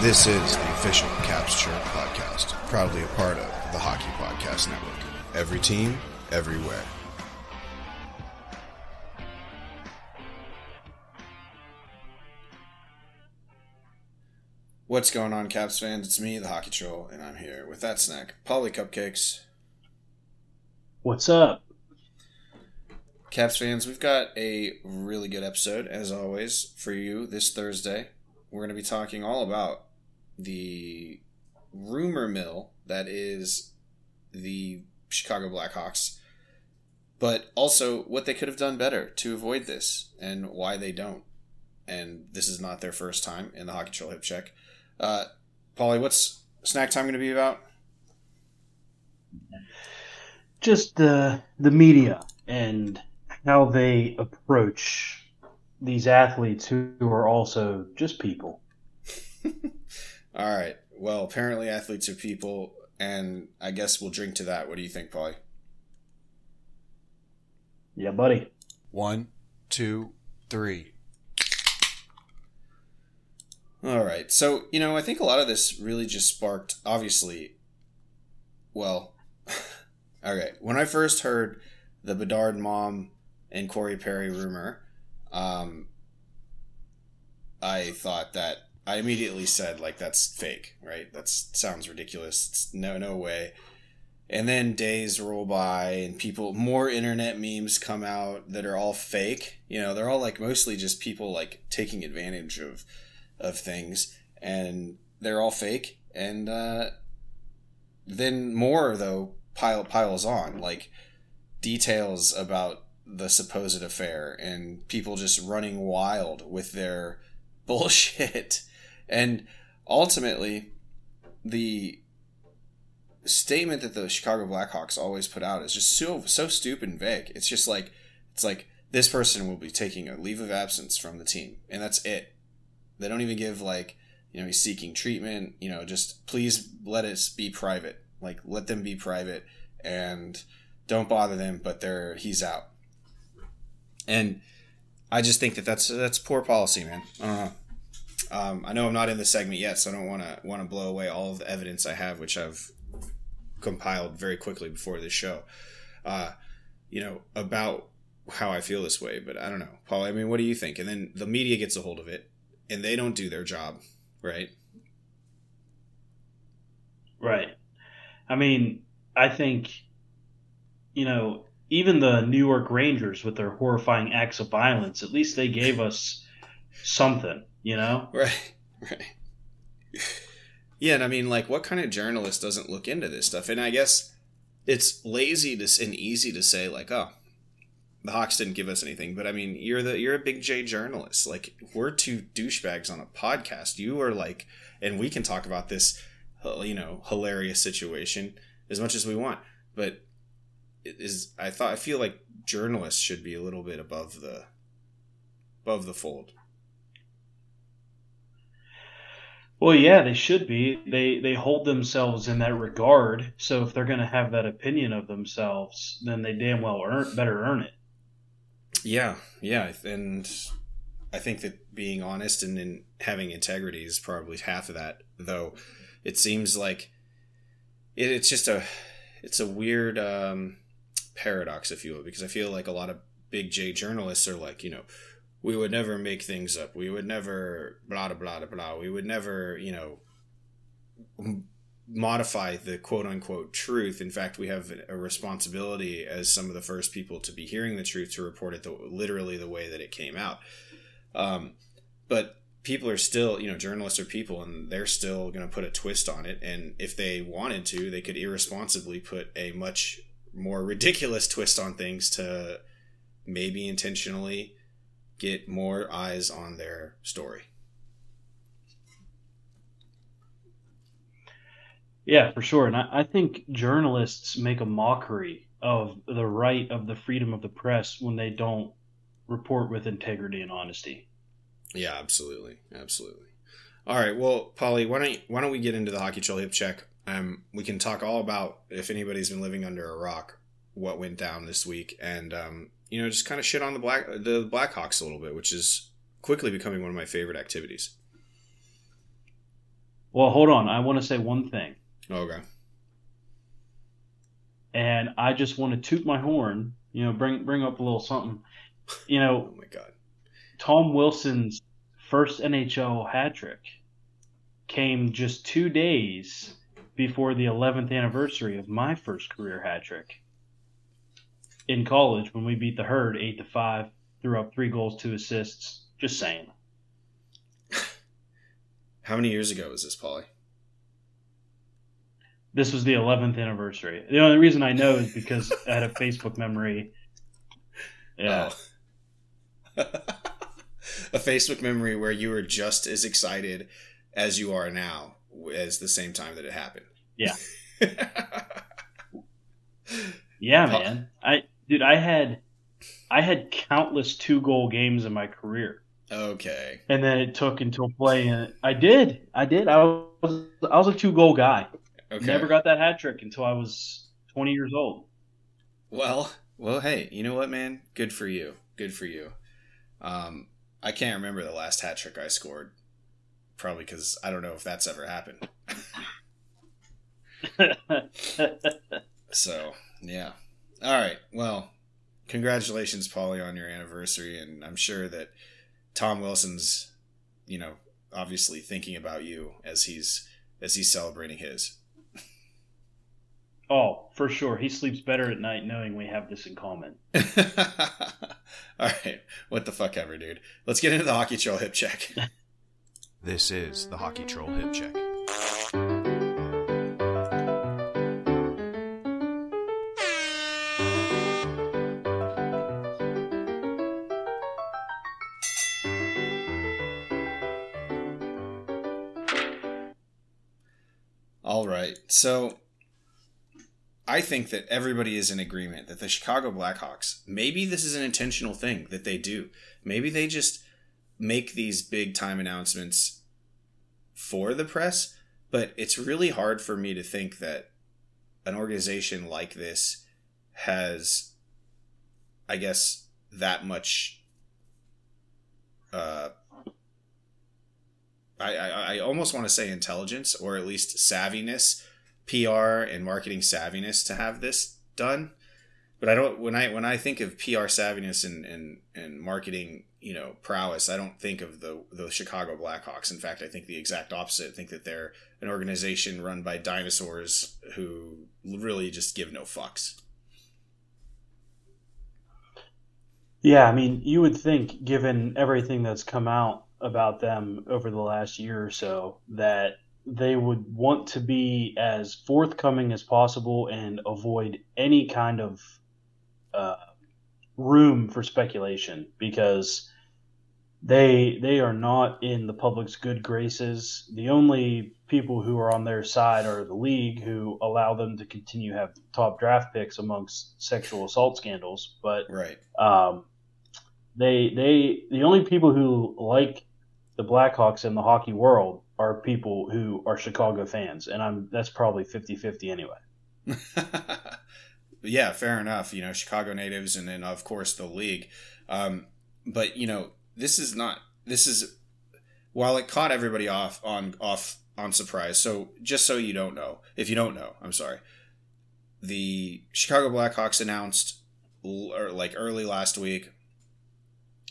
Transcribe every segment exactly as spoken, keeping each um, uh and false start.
This is the official Caps Chirp Podcast, proudly a part of the Hockey Podcast Network. Every team, everywhere. What's going on, Caps fans? It's me, the Hockey Troll, and I'm here with that snack, Poly Cupcakes. What's up? Caps fans, we've got a really good episode, as always, for you this Thursday. We're going to be talking all about the rumor mill that is the Chicago Blackhawks, but also what they could have done better to avoid this and why they don't. And this is not their first time in the Hockey Troll Hipcheck. Uh, Paulie, what's snack time going to be about? Just the the media and how they approach these athletes who are also just people. All right. Well, apparently athletes are people, and I guess we'll drink to that. What do you think, Paulie? Yeah, buddy. One, two, three. All right. So, you know, I think a lot of this really just sparked, obviously, well, all right. When I first heard the Bedard mom and Corey Perry rumor, um, I thought that, I immediately said, like, that's fake, right? That sounds ridiculous. It's no, no way. And then days roll by and people, more internet memes come out that are all fake. You know, they're all, like, mostly just people, like, taking advantage of, of things. And they're all fake. And, uh, then more, though, pile, piles on. Like, details about the supposed affair and people just running wild with their bullshit. And ultimately, the statement that the Chicago Blackhawks always put out is just so so stupid and vague. It's just like, it's like, this person will be taking a leave of absence from the team, and that's it. They don't even give, like, you know, he's seeking treatment, you know, just please let us be private. Like, let them be private and don't bother them, but they're, he's out. And I just think that that's that's poor policy, man. I don't know. Um, I know I'm not in the segment yet, so I don't want to want to blow away all of the evidence I have, which I've compiled very quickly before this show. Uh, you know, about how I feel this way, but I don't know. Paul, I mean, what do you think? And then the media gets a hold of it, and they don't do their job, right? Right. I mean, I think, you know, even the New York Rangers with their horrifying acts of violence, at least they gave us something, you know? Right, right. Yeah, and I mean, like, what kind of journalist doesn't look into this stuff? And I guess it's lazy to, and easy to say, like, oh, the Hawks didn't give us anything. But I mean, you're the you're a big J journalist. Like, we're two douchebags on a podcast. You are like, and we can talk about this, you know, hilarious situation as much as we want. But it is I thought I feel like journalists should be a little bit above the above the fold. Well, yeah, they should be. They they hold themselves in that regard. So if they're going to have that opinion of themselves, then they damn well earn better earn it. Yeah, yeah, and I think that being honest and, and having integrity is probably half of that. Though it seems like it, it's just a it's a weird um, paradox, if you will, because I feel like a lot of big J journalists are like, you know, we would never make things up. We would never blah, blah, blah, blah. We would never, you know, m- modify the quote unquote truth. In fact, we have a responsibility as some of the first people to be hearing the truth to report it the, literally the way that it came out. Um, but people are still, you know, journalists are people, and they're still going to put a twist on it. And if they wanted to, they could irresponsibly put a much more ridiculous twist on things to maybe intentionally get more eyes on their story. Yeah, for sure. And I, I think journalists make a mockery of the right of the freedom of the press when they don't report with integrity and honesty. Yeah, absolutely. Absolutely. All right. Well, Paulie, why don't, why don't we get into the Hockey Troll Hipcheck? Um, we can talk all about, if anybody's been living under a rock, what went down this week, and um, you know, just kind of shit on the black the Blackhawks a little bit, which is quickly becoming one of my favorite activities. Well, hold on. I want to say one thing. Okay. And I just want to toot my horn, you know, bring bring up a little something. You know, oh my God. Tom Wilson's first N H L hat trick came just two days before the eleventh anniversary of my first career hat trick. In college, when we beat the Herd eight to five, threw up three goals, two assists. Just saying. How many years ago was this, Paulie? This was the eleventh anniversary. The only reason I know is because I had a Facebook memory. Yeah. Oh. A Facebook memory where you were just as excited as you are now as the same time that it happened. Yeah. Yeah, man. I. Dude, I had I had countless two-goal games in my career. Okay. And then it took until play-in. I did. I did. I was I was a two-goal guy. Okay. Never got that hat trick until I was twenty years old. Well, well, hey, you know what, man? Good for you. Good for you. Um, I can't remember the last hat trick I scored, probably because I don't know if that's ever happened. So, yeah. All right. Well, congratulations, Paulie, on your anniversary. And I'm sure that Tom Wilson's, you know, obviously thinking about you as he's as he's celebrating his. Oh, for sure. He sleeps better at night knowing we have this in common. All right. What the fuck ever, dude. Let's get into the Hockey Troll Hip Check. This is the Hockey Troll Hip Check. So I think that everybody is in agreement that the Chicago Blackhawks, maybe this is an intentional thing that they do. Maybe they just make these big time announcements for the press, but it's really hard for me to think that an organization like this has, I guess, that much. Uh, I, I, I almost want to say intelligence, or at least savviness, P R and marketing savviness to have this done. But I don't, when I when I think of P R savviness and, and, and marketing, you know, prowess, I don't think of the the Chicago Blackhawks. In fact, I think the exact opposite. I think that they're an organization run by dinosaurs who really just give no fucks. Yeah, I mean, you would think, given everything that's come out about them over the last year or so, that they would want to be as forthcoming as possible and avoid any kind of uh, room for speculation, because they they are not in the public's good graces. The only people who are on their side are the league, who allow them to continue to have top draft picks amongst sexual assault scandals. But right. um, they they the only people who like the Blackhawks in the hockey world are people who are Chicago fans, and I'm that's probably fifty-fifty anyway. Yeah, fair enough. You know, Chicago natives, and then of course the league. Um, but you know, this is not this is while it caught everybody off on off. on surprise. So just so you don't know, if you don't know, I'm sorry. The Chicago Blackhawks announced or like early last week,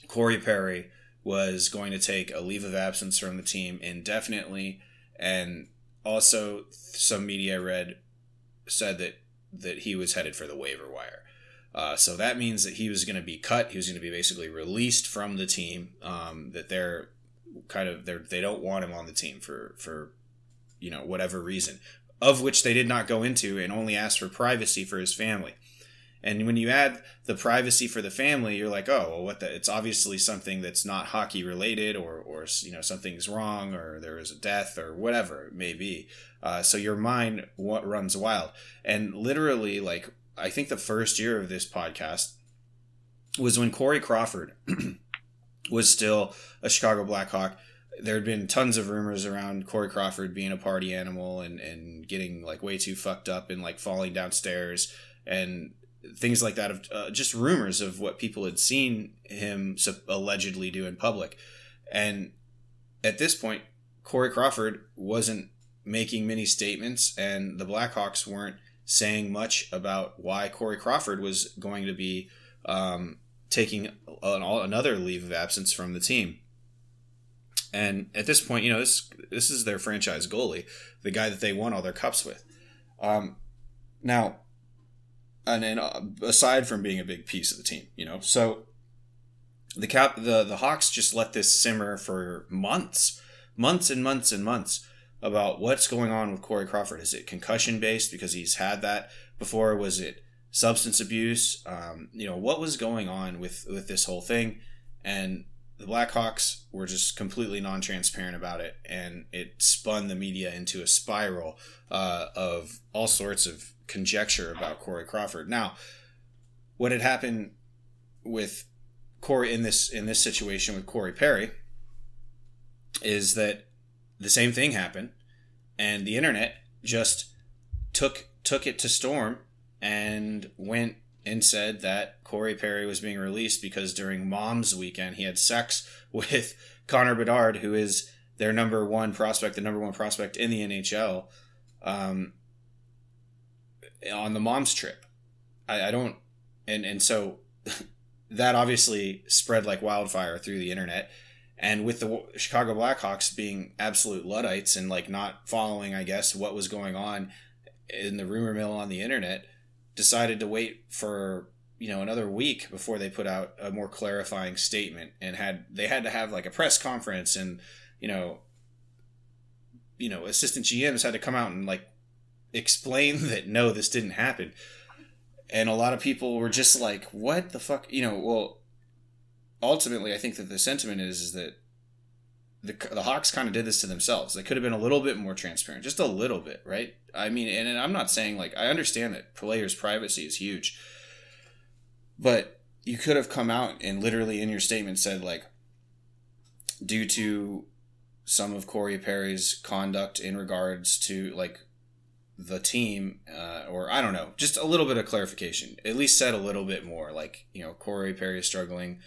Corey Perry was going to take a leave of absence from the team indefinitely. And also some media read said that, that he was headed for the waiver wire. Uh, so that means that he was going to be cut. He was going to be basically released from the team, um, that they're, kind of they they don't want him on the team for for you know whatever reason, of which they did not go into, and only asked for privacy for his family. And when you add the privacy for the family, you're like, oh well, what the it's obviously something that's not hockey related, or or you know something's wrong, or there is a death, or whatever it may be. Uh, so your mind what runs wild. And literally, like, I think the first year of this podcast was when Corey Crawford was still a Chicago Blackhawk. There had been tons of rumors around Corey Crawford being a party animal and, and getting like way too fucked up and like falling downstairs and things like that, of uh, just rumors of what people had seen him allegedly do in public. And at this point, Corey Crawford wasn't making many statements, and the Blackhawks weren't saying much about why Corey Crawford was going to be, um, taking an, another leave of absence from the team. And at this point, you know, this this is their franchise goalie, the guy that they won all their cups with. Um, now, and then uh, aside from being a big piece of the team, you know, so the cap the, the Hawks just let this simmer for months, months and months and months about what's going on with Corey Crawford. Is it concussion based because he's had that before? Was it substance abuse? Um, you know, what was going on with, with this whole thing? And the Blackhawks were just completely non-transparent about it. And it spun the media into a spiral uh, of all sorts of conjecture about Corey Crawford. Now, what had happened with Corey in this, in this situation with Corey Perry is that the same thing happened, and the internet just took, took it to storm and went and said that Corey Perry was being released because during Mom's Weekend he had sex with Connor Bedard, who is their number one prospect, the number one prospect in the N H L, um, on the mom's trip. I, I don't, and and so that obviously spread like wildfire through the internet. And with the Chicago Blackhawks being absolute Luddites and like not following, I guess, what was going on in the rumor mill on the internet, decided to wait for, you know, another week before they put out a more clarifying statement, and had, they had to have like a press conference, and, you know, you know, assistant G Ms had to come out and like explain that, no, this didn't happen. And a lot of people were just like, what the fuck, you know, well, ultimately I think that the sentiment is, is that the, the Hawks kind of did this to themselves. They could have been a little bit more transparent, just a little bit, right? I mean, and, and I'm not saying, like, I understand that players' privacy is huge, but you could have come out and literally in your statement said, like, due to some of Corey Perry's conduct in regards to, like, the team, uh, or I don't know, just a little bit of clarification, at least said a little bit more, like, you know, Corey Perry is struggling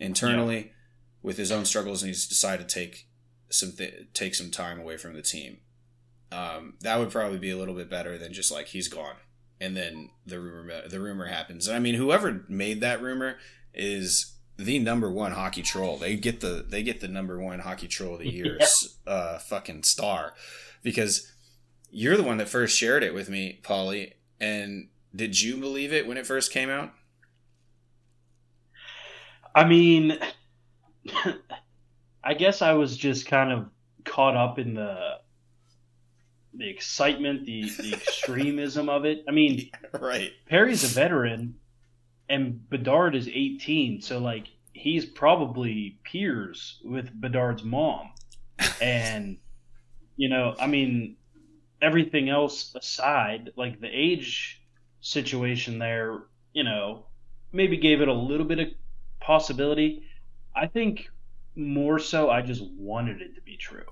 internally. Yeah. With his own struggles, and he's decided to take some th- take some time away from the team. Um, that would probably be a little bit better than just like, he's gone. and then the rumor the rumor happens. I mean, whoever made that rumor is the number one hockey troll. They get the they get the number one hockey troll of the year yeah. uh, fucking star, because you're the one that first shared it with me, Paulie. And did you believe it when it first came out? I mean, I guess I was just kind of caught up in the the excitement, the, the extremism of it. I mean, right. Perry's a veteran, and Bedard is eighteen, so like he's probably peers with Bedard's mom. And, you know, I mean, everything else aside, like the age situation there, you know, maybe gave it a little bit of possibility. I think more so I just wanted it to be true.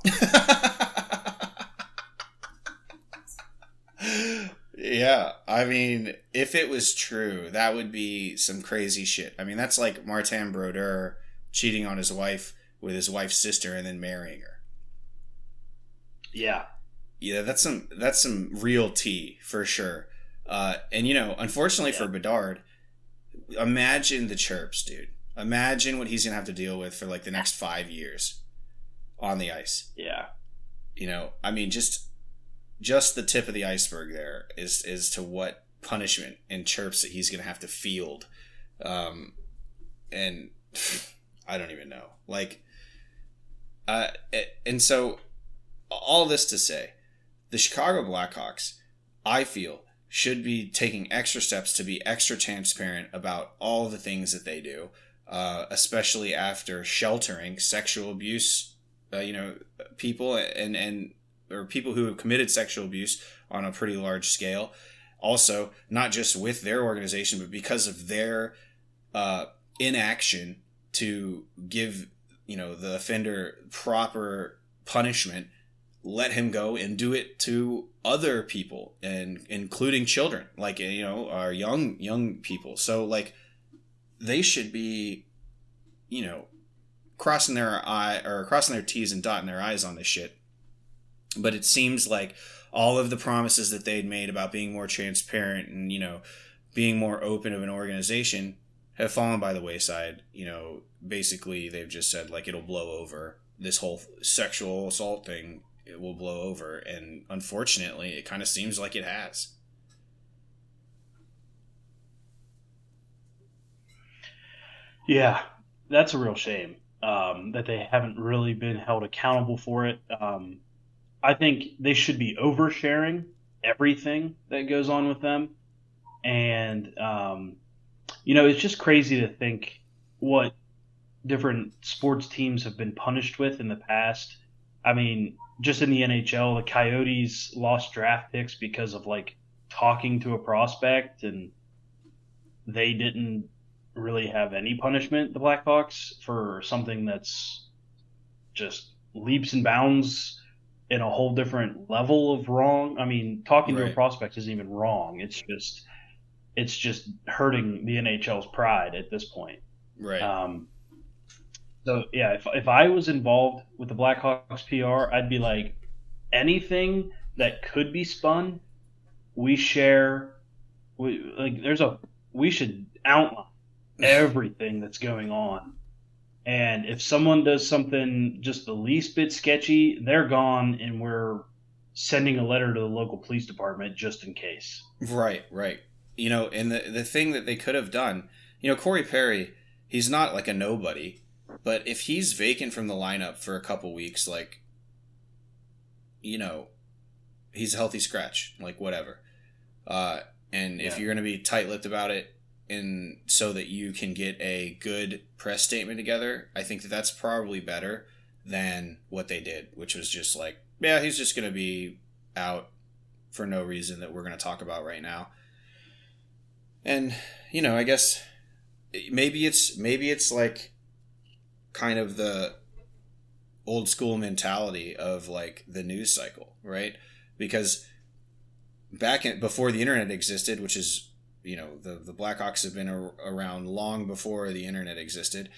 Yeah, I mean, if it was true, that would be some crazy shit. I mean, that's like Martin Brodeur cheating on his wife with his wife's sister and then marrying her. Yeah. Yeah, that's some that's some real tea for sure. Uh, and, you know, unfortunately yeah. for Bedard, imagine the chirps, dude. Imagine what he's going to have to deal with for, like, the next five years on the ice. Yeah. You know, I mean, just... just the tip of the iceberg there is, is to what punishment and chirps that he's going to have to field. Um, and I don't even know. Like, uh, and so all this to say, the Chicago Blackhawks, I feel, should be taking extra steps to be extra transparent about all the things that they do, uh, especially after sheltering sexual abuse, uh, you know, people and, and, or people who have committed sexual abuse on a pretty large scale. Also, not just with their organization, but because of their uh, inaction to give, you know, the offender proper punishment, let him go and do it to other people, and including children, like, you know, our young, young people. So like they should be, you know, crossing their eye or crossing their T's and dotting their I's on this shit. But it seems like all of the promises that they'd made about being more transparent and, you know, being more open of an organization have fallen by the wayside. You know, basically they've just said, like, it'll blow over. This whole sexual assault thing, it will blow over. And unfortunately, it kind of seems like it has. Yeah, that's a real shame um, that they haven't really been held accountable for it. Um I think they should be oversharing everything that goes on with them. And, um, you know, it's just crazy to think what different sports teams have been punished with in the past. I mean, just in the N H L, the Coyotes lost draft picks because of, like, talking to a prospect, and they didn't really have any punishment, the Blackhawks, for something that's just leaps and bounds in a whole different level of wrong. I mean, talking right. to a prospect isn't even wrong. It's just, it's just hurting the N H L's pride at this point. Right. Um, so yeah, if if I was involved with the Blackhawks P R, I'd be like, anything that could be spun, we share. We like, there's a we should outline everything that's going on. And if someone does something just the least bit sketchy, they're gone, and we're sending a letter to the local police department just in case. Right, right. You know, and the, the thing that they could have done, you know, Corey Perry, he's not like a nobody, but if he's vacant from the lineup for a couple weeks, like, you know, he's a healthy scratch, like whatever. Uh, and yeah. if you're going to be tight-lipped about it, and so that you can get a good press statement together, I think that that's probably better than what they did, which was just like, yeah, he's just going to be out for no reason that we're going to talk about right now. And, you know, I guess maybe it's, maybe it's like kind of the old school mentality of like the news cycle, right? Because back in, before the internet existed, which is, you know, the, the Blackhawks have been a, around long before the internet existed.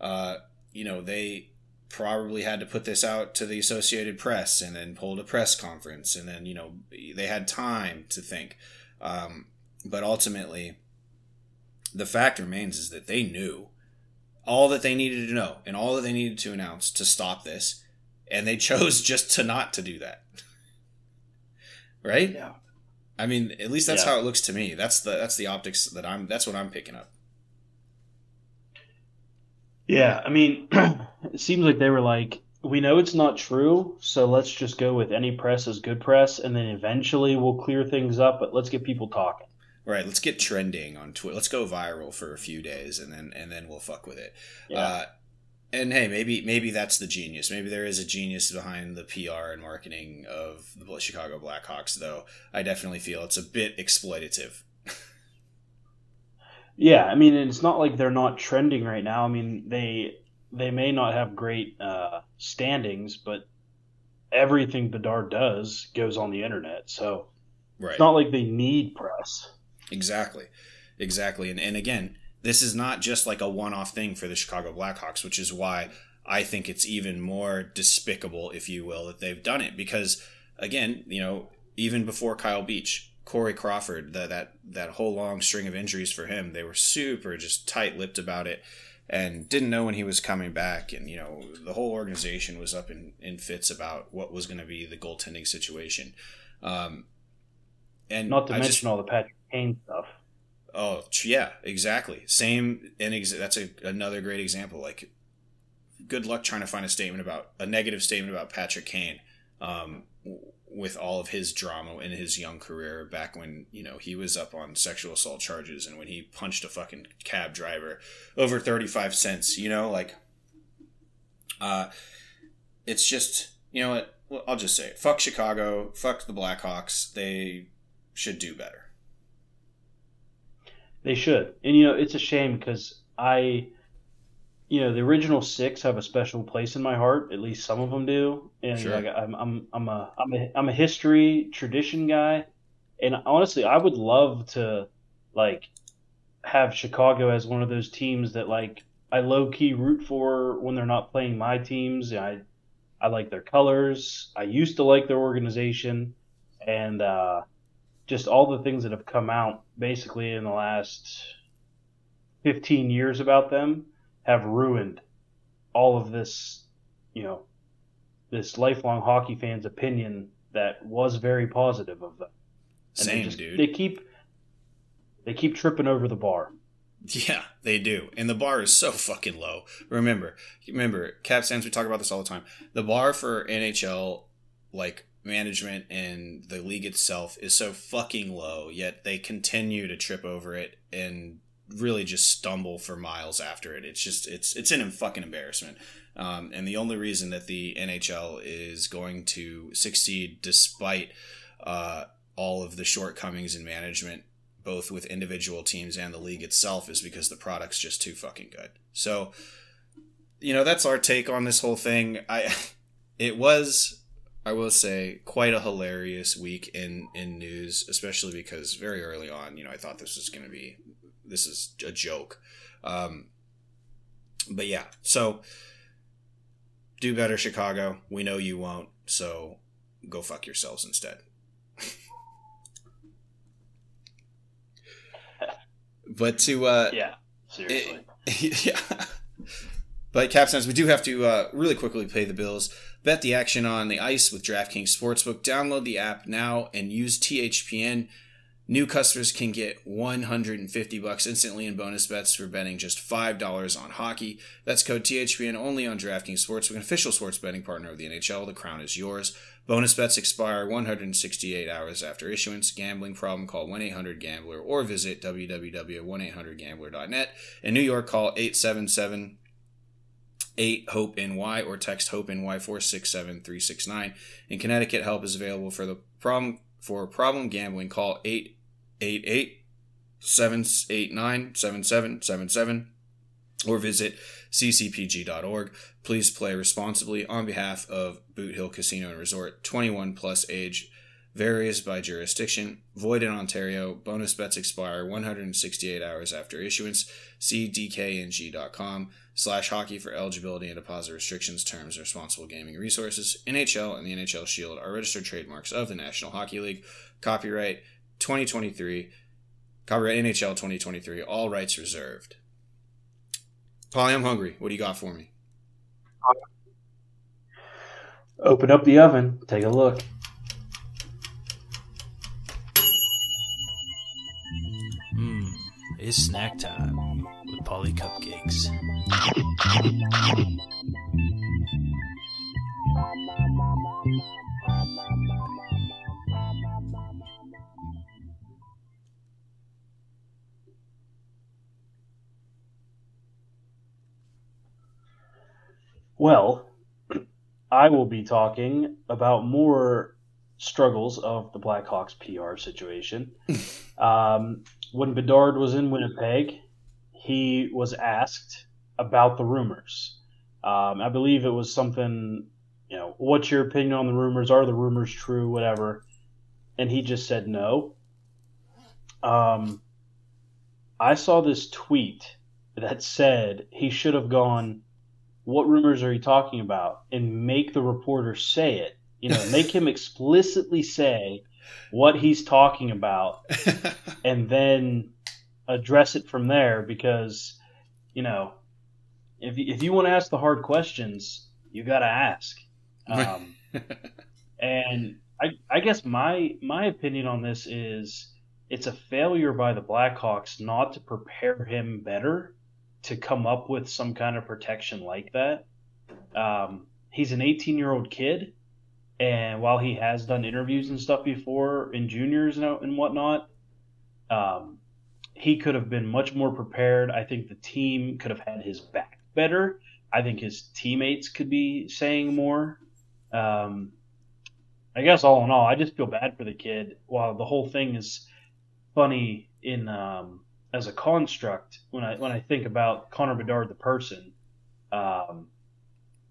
Uh, you know, they probably had to put this out to the Associated Press and then pulled a press conference. And then, you know, they had time to think. Um, But ultimately, the fact remains is that they knew all that they needed to know and all that they needed to announce to stop this, and they chose just to not to do that. Right? Yeah. I mean, at least that's yeah. how it looks to me. That's the that's the optics that I'm. That's what I'm picking up. Yeah, I mean, it seems like they were like, we know it's not true, so let's just go with any press is good press, and then eventually we'll clear things up. But let's get people talking. Right, let's get trending on Twitter. Let's go viral for a few days, and then and then we'll fuck with it. Yeah. Uh, and hey, maybe maybe that's the genius. Maybe there is a genius behind the P R and marketing of the Chicago Blackhawks, though I definitely feel it's a bit exploitative. Yeah, I mean, it's not like they're not trending right now. I mean, they they may not have great uh, standings, but everything Bedard does goes on the internet, so right. It's not like they need press. Exactly. Exactly. And and again, this is not just like a one-off thing for the Chicago Blackhawks, which is why I think it's even more despicable, if you will, that they've done it. Because, again, you know, even before Kyle Beach, Corey Crawford, the, that that whole long string of injuries for him, they were super just tight-lipped about it and didn't know when he was coming back. And, you know, the whole organization was up in, in fits about what was going to be the goaltending situation. Um, and Not to I mention just, all the Patrick Kane stuff. Oh, yeah, exactly. Same. And ex- that's a, another great example. Like, good luck trying to find a statement about a negative statement about Patrick Kane um, with all of his drama in his young career back when, you know, he was up on sexual assault charges and when he punched a fucking cab driver over thirty-five cents, you know, like, uh, it's just, you know what? Well, I'll just say it. Fuck Chicago. Fuck the Blackhawks. They should do better. They should. And, you know, it's a shame because I, you know, the original six have a special place in my heart. At least some of them do. And sure. like, I'm, I'm, I'm a, I'm a, I'm a history tradition guy. And honestly, I would love to like have Chicago as one of those teams that like I low key root for when they're not playing my teams. I, I like their colors. I used to like their organization and, uh, just all the things that have come out basically in the last fifteen years about them have ruined all of this, you know, this lifelong hockey fan's opinion that was very positive of them. And Same, they just, dude. They keep, they keep tripping over the bar. Yeah, they do. And the bar is so fucking low. Remember, remember, Caps fans, we talk about this all the time. The bar for N H L, like, management and the league itself is so fucking low, yet they continue to trip over it and really just stumble for miles after it. It's just, it's, it's an fucking embarrassment. Um, and the only reason that the N H L is going to succeed despite uh, all of the shortcomings in management, both with individual teams and the league itself, is because the product's just too fucking good. So, you know, that's our take on this whole thing. I, it was, I will say, quite a hilarious week in, in news, especially because very early on, you know, I thought this was going to be, this is a joke. Um, but yeah, so do better, Chicago. We know you won't, so go fuck yourselves instead. But to... Uh, yeah, seriously. It, yeah. But Caps fans, we do have to uh, really quickly pay the bills. Bet the action on the ice with DraftKings Sportsbook. Download the app now and use T H P N. New customers can get one hundred fifty bucks instantly in bonus bets for betting just five dollars on hockey. That's code T H P N only on DraftKings Sportsbook, an official sports betting partner of the N H L. The crown is yours. Bonus bets expire one hundred sixty-eight hours after issuance. Gambling problem? Call one eight hundred gambler or visit w w w dot one eight hundred gambler dot net. In New York, call eight seven seven eight seven seven eight hope N Y or text hope N Y four six seven three six nine. In Connecticut, help is available for the problem for problem gambling. Call eight eight eight seven eight nine seven seven seven seven or visit c c p g dot org. Please play responsibly on behalf of Boot Hill Casino and Resort. Twenty-one plus age varies by jurisdiction. Void in Ontario. Bonus bets expire one hundred sixty-eight hours after issuance. See d k n g dot com slash hockey for eligibility and deposit restrictions, terms, and responsible gaming resources. N H L and the N H L Shield are registered trademarks of the National Hockey League. Copyright twenty twenty-three Copyright N H L twenty twenty-three. All rights reserved. Paulie, I'm hungry. What do you got for me? Open up the oven. Take a look. Mmm. It's snack time with Paulie Cupcakes. Well, I will be talking about more struggles of the Blackhawks P R situation. um, when Bedard was in Winnipeg, he was asked about the rumors. Um, I believe it was something, you know, what's your opinion on the rumors? Are the rumors true? Whatever. And he just said no. Um, I saw this tweet that said he should have gone, what rumors are you talking about? And make the reporter say it. You know, make him explicitly say what he's talking about and then address it from there because, you know, if, if you want to ask the hard questions, you got to ask. Um, and I, I guess my my opinion on this is it's a failure by the Blackhawks not to prepare him better to come up with some kind of protection like that. Um, he's an eighteen-year-old kid, and while he has done interviews and stuff before in juniors and, and whatnot, um, he could have been much more prepared. I think the team could have had his back better. I think his teammates could be saying more. Um, I guess all in all, I just feel bad for the kid. While the whole thing is funny in um, – as a construct, when I when I think about Connor Bedard, the person, um,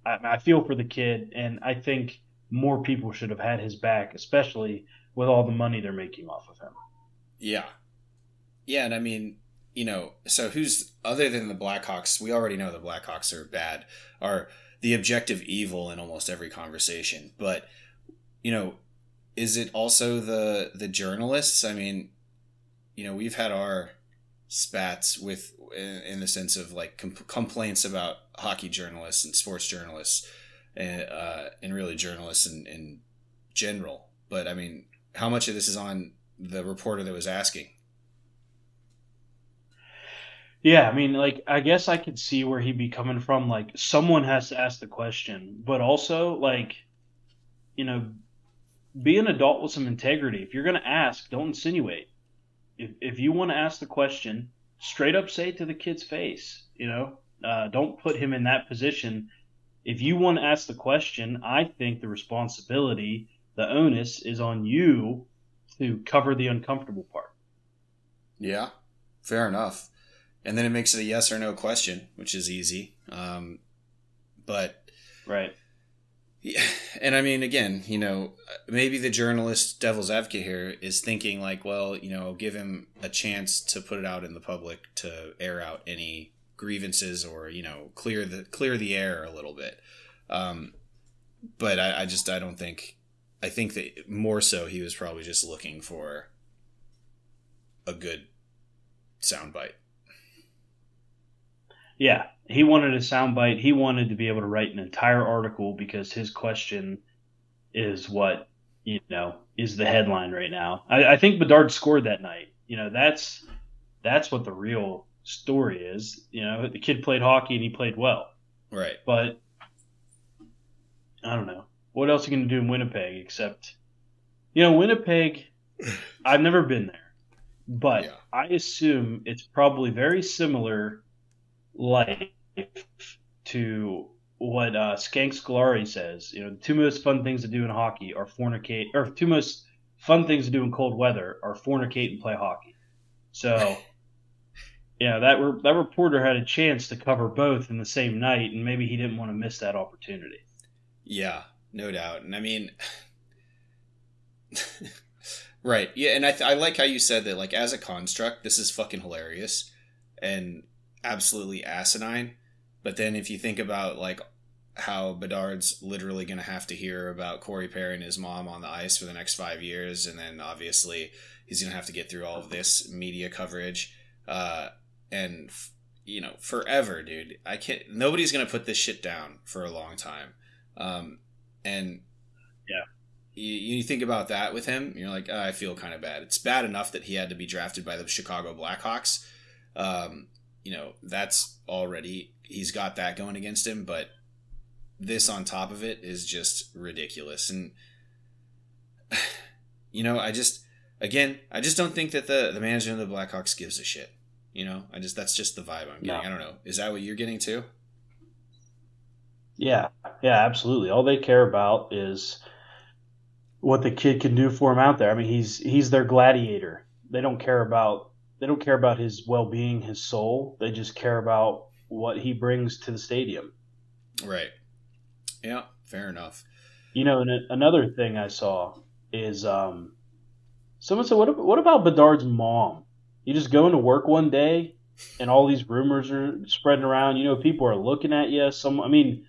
I, I feel for the kid, and I think more people should have had his back, especially with all the money they're making off of him. Yeah. Yeah, and I mean, you know, so who's, other than the Blackhawks, we already know the Blackhawks are bad, are the objective evil in almost every conversation. But, you know, is it also the the journalists? I mean, you know, we've had our spats with in the sense of like com- complaints about hockey journalists and sports journalists and uh and really journalists in, in general, but I mean, how much of this is on the reporter that was asking? Yeah, I mean, like, I guess I could see where he'd be coming from. Like, someone has to ask the question, but also, like, you know, be an adult with some integrity. If you're gonna ask, don't insinuate. If, if you want to ask the question, straight up say it to the kid's face, you know, uh, don't put him in that position. If you want to ask the question, I think the responsibility, the onus is on you to cover the uncomfortable part. Yeah, fair enough. And then it makes it a yes or no question, which is easy. Um, but right. Yeah. And I mean, again, you know, maybe the journalist, devil's advocate here, is thinking like, well, you know, give him a chance to put it out in the public, to air out any grievances or, you know, clear the clear the air a little bit. Um, but I, I just I don't think I think that more so he was probably just looking for a good soundbite. Yeah, he wanted a soundbite. He wanted to be able to write an entire article because his question is what, you know, is the headline right now. I, I think Bedard scored that night. You know, that's that's what the real story is. You know, the kid played hockey and he played well. Right. But I don't know. What else are you going to do in Winnipeg except, you know, Winnipeg, I've never been there. But yeah. I assume it's probably very similar life to what uh, Skank Scolari says. You know, the two most fun things to do in hockey are fornicate, or two most fun things to do in cold weather are fornicate and play hockey. So, yeah, that re- that reporter had a chance to cover both in the same night, and maybe he didn't want to miss that opportunity. Yeah, no doubt. And I mean, right? Yeah, and I th- I like how you said that. Like, as a construct, this is fucking hilarious, and absolutely asinine. But then if you think about like how Bedard's literally going to have to hear about Corey Perry and his mom on the ice for the next five years. And then obviously he's going to have to get through all of this media coverage. Uh, and, f- you know, forever, dude. I can't, nobody's going to put this shit down for a long time. Um, and yeah, you, you think about that with him, you're like, oh, I feel kind of bad. It's bad enough that he had to be drafted by the Chicago Blackhawks. Um, you know, that's already, he's got that going against him, but this on top of it is just ridiculous. And, you know, I just, again, I just don't think that the, the management of the Blackhawks gives a shit. You know, I just, that's just the vibe I'm getting. No. I don't know. Is that what you're getting too? Yeah. Yeah, absolutely. All they care about is what the kid can do for him out there. I mean, he's, he's their gladiator. They don't care about, they don't care about his well-being, his soul. They just care about what he brings to the stadium. Right. Yeah, fair enough. You know, and another thing I saw is um, someone said, what, what about Bedard's mom? You just go into work one day and all these rumors are spreading around. You know, people are looking at you. Some, I mean,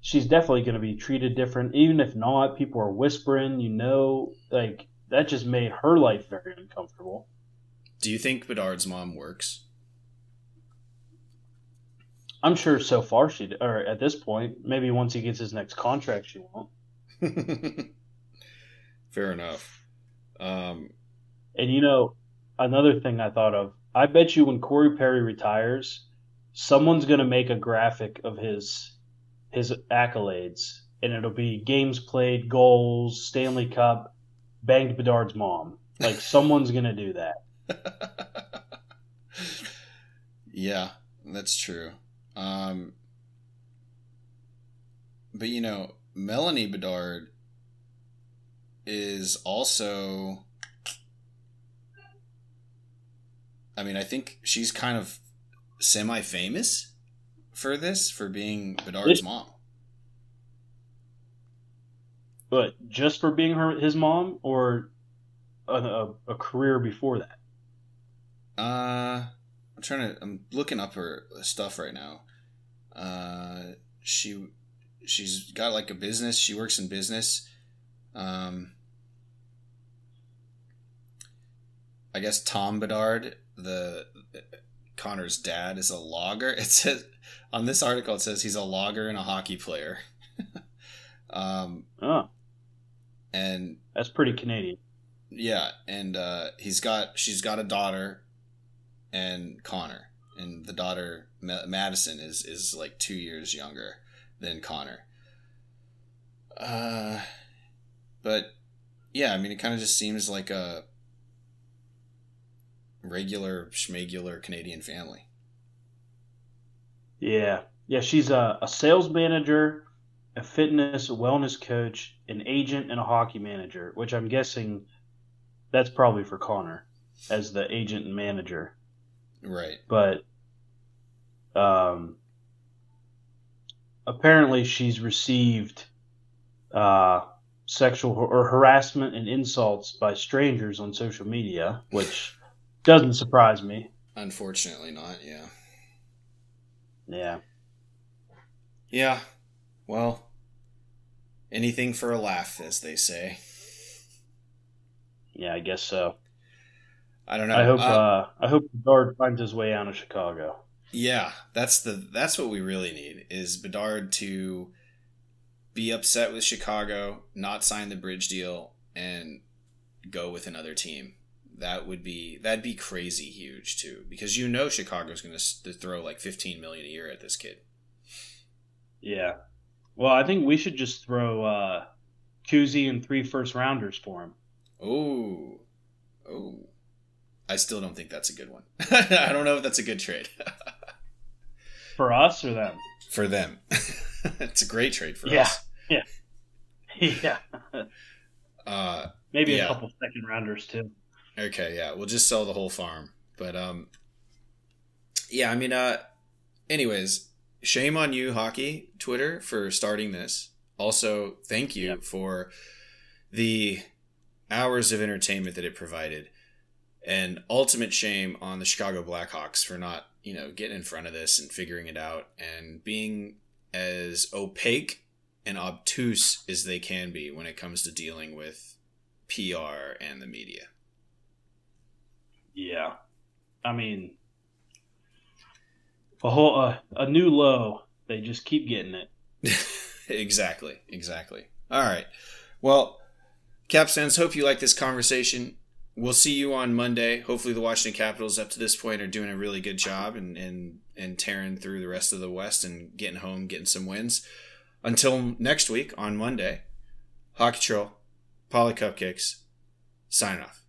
she's definitely going to be treated different. Even if not, people are whispering, you know, like that just made her life very uncomfortable. Do you think Bedard's mom works? I'm sure so far she, or at this point, maybe once he gets his next contract, she won't. Fair enough. Um, and, you know, another thing I thought of, I bet you when Corey Perry retires, someone's going to make a graphic of his his accolades, and it'll be games played, goals, Stanley Cup, banged Bedard's mom. Like, someone's going to do that. Yeah, that's true. Um, but you know, Melanie Bedard is also, I mean, I think she's kind of semi-famous for this, for being Bedard's it, mom. But just for being her, his mom, or a, a, a career before that? Uh... I'm trying to, I'm looking up her stuff right now. Uh, she, she's got like a business. She works in business. Um, I guess Tom Bedard, the Connor's dad, is a logger. It says on this article, it says he's a logger and a hockey player. um, oh, and that's pretty Canadian. Yeah. And, uh, he's got, she's got a daughter, and Connor, and the daughter Madison is is like two years younger than Connor. Uh, but yeah, I mean, it kind of just seems like a regular schmegular Canadian family. Yeah, yeah, she's a, a sales manager, a fitness wellness coach, an agent, and a hockey manager. Which I'm guessing that's probably for Connor as the agent and manager. Right. But um, apparently she's received uh, sexual or harassment and insults by strangers on social media, which doesn't surprise me. Unfortunately not, yeah. Yeah. Yeah. Well, anything for a laugh, as they say. Yeah, I guess so. I don't know. I hope uh, uh, I hope Bedard finds his way out of Chicago. Yeah, that's the that's what we really need, is Bedard to be upset with Chicago, not sign the bridge deal, and go with another team. That would be that'd be crazy huge too, because you know Chicago's going to throw like fifteen million dollars a year at this kid. Yeah, well, I think we should just throw uh, Kuzy and three first rounders for him. Oh, oh. I still don't think that's a good one. I don't know if that's a good trade. For us or them? For them. It's a great trade for yeah. us. Yeah. Yeah. Uh, Maybe yeah. a couple second rounders too. Okay. Yeah. We'll just sell the whole farm. But um, yeah, I mean, uh, anyways, shame on you, Hockey Twitter, for starting this. Also, thank you yep. for the hours of entertainment that it provided. And ultimate shame on the Chicago Blackhawks for not, you know, getting in front of this and figuring it out and being as opaque and obtuse as they can be when it comes to dealing with P R and the media. Yeah. I mean, a whole uh, a new low. They just keep getting it. Exactly. Exactly. All right. Well, Caps fans, hope you like this conversation. We'll see you on Monday. Hopefully the Washington Capitals up to this point are doing a really good job and, and, and tearing through the rest of the West and getting home, getting some wins. Until next week on Monday, Hockey Troll, Poly Cupcakes, sign off.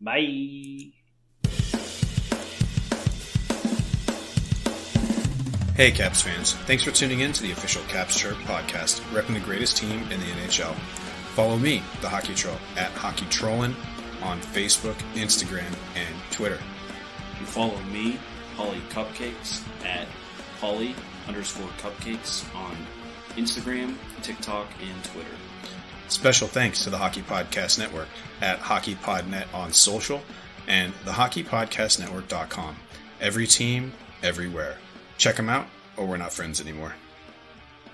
Bye. Hey Caps fans, thanks for tuning in to the official Caps Chirp Podcast, repping the greatest team in the N H L. Follow me, the Hockey Troll, at Hockey Trollin' on Facebook, Instagram, and Twitter. You follow me, Paulie Cupcakes, at Paulie underscore Cupcakes on Instagram, TikTok, and Twitter. Special thanks to the Hockey Podcast Network at HockeyPodNet on social and the hockey podcast network dot com. Every team, everywhere. Check them out, or we're not friends anymore.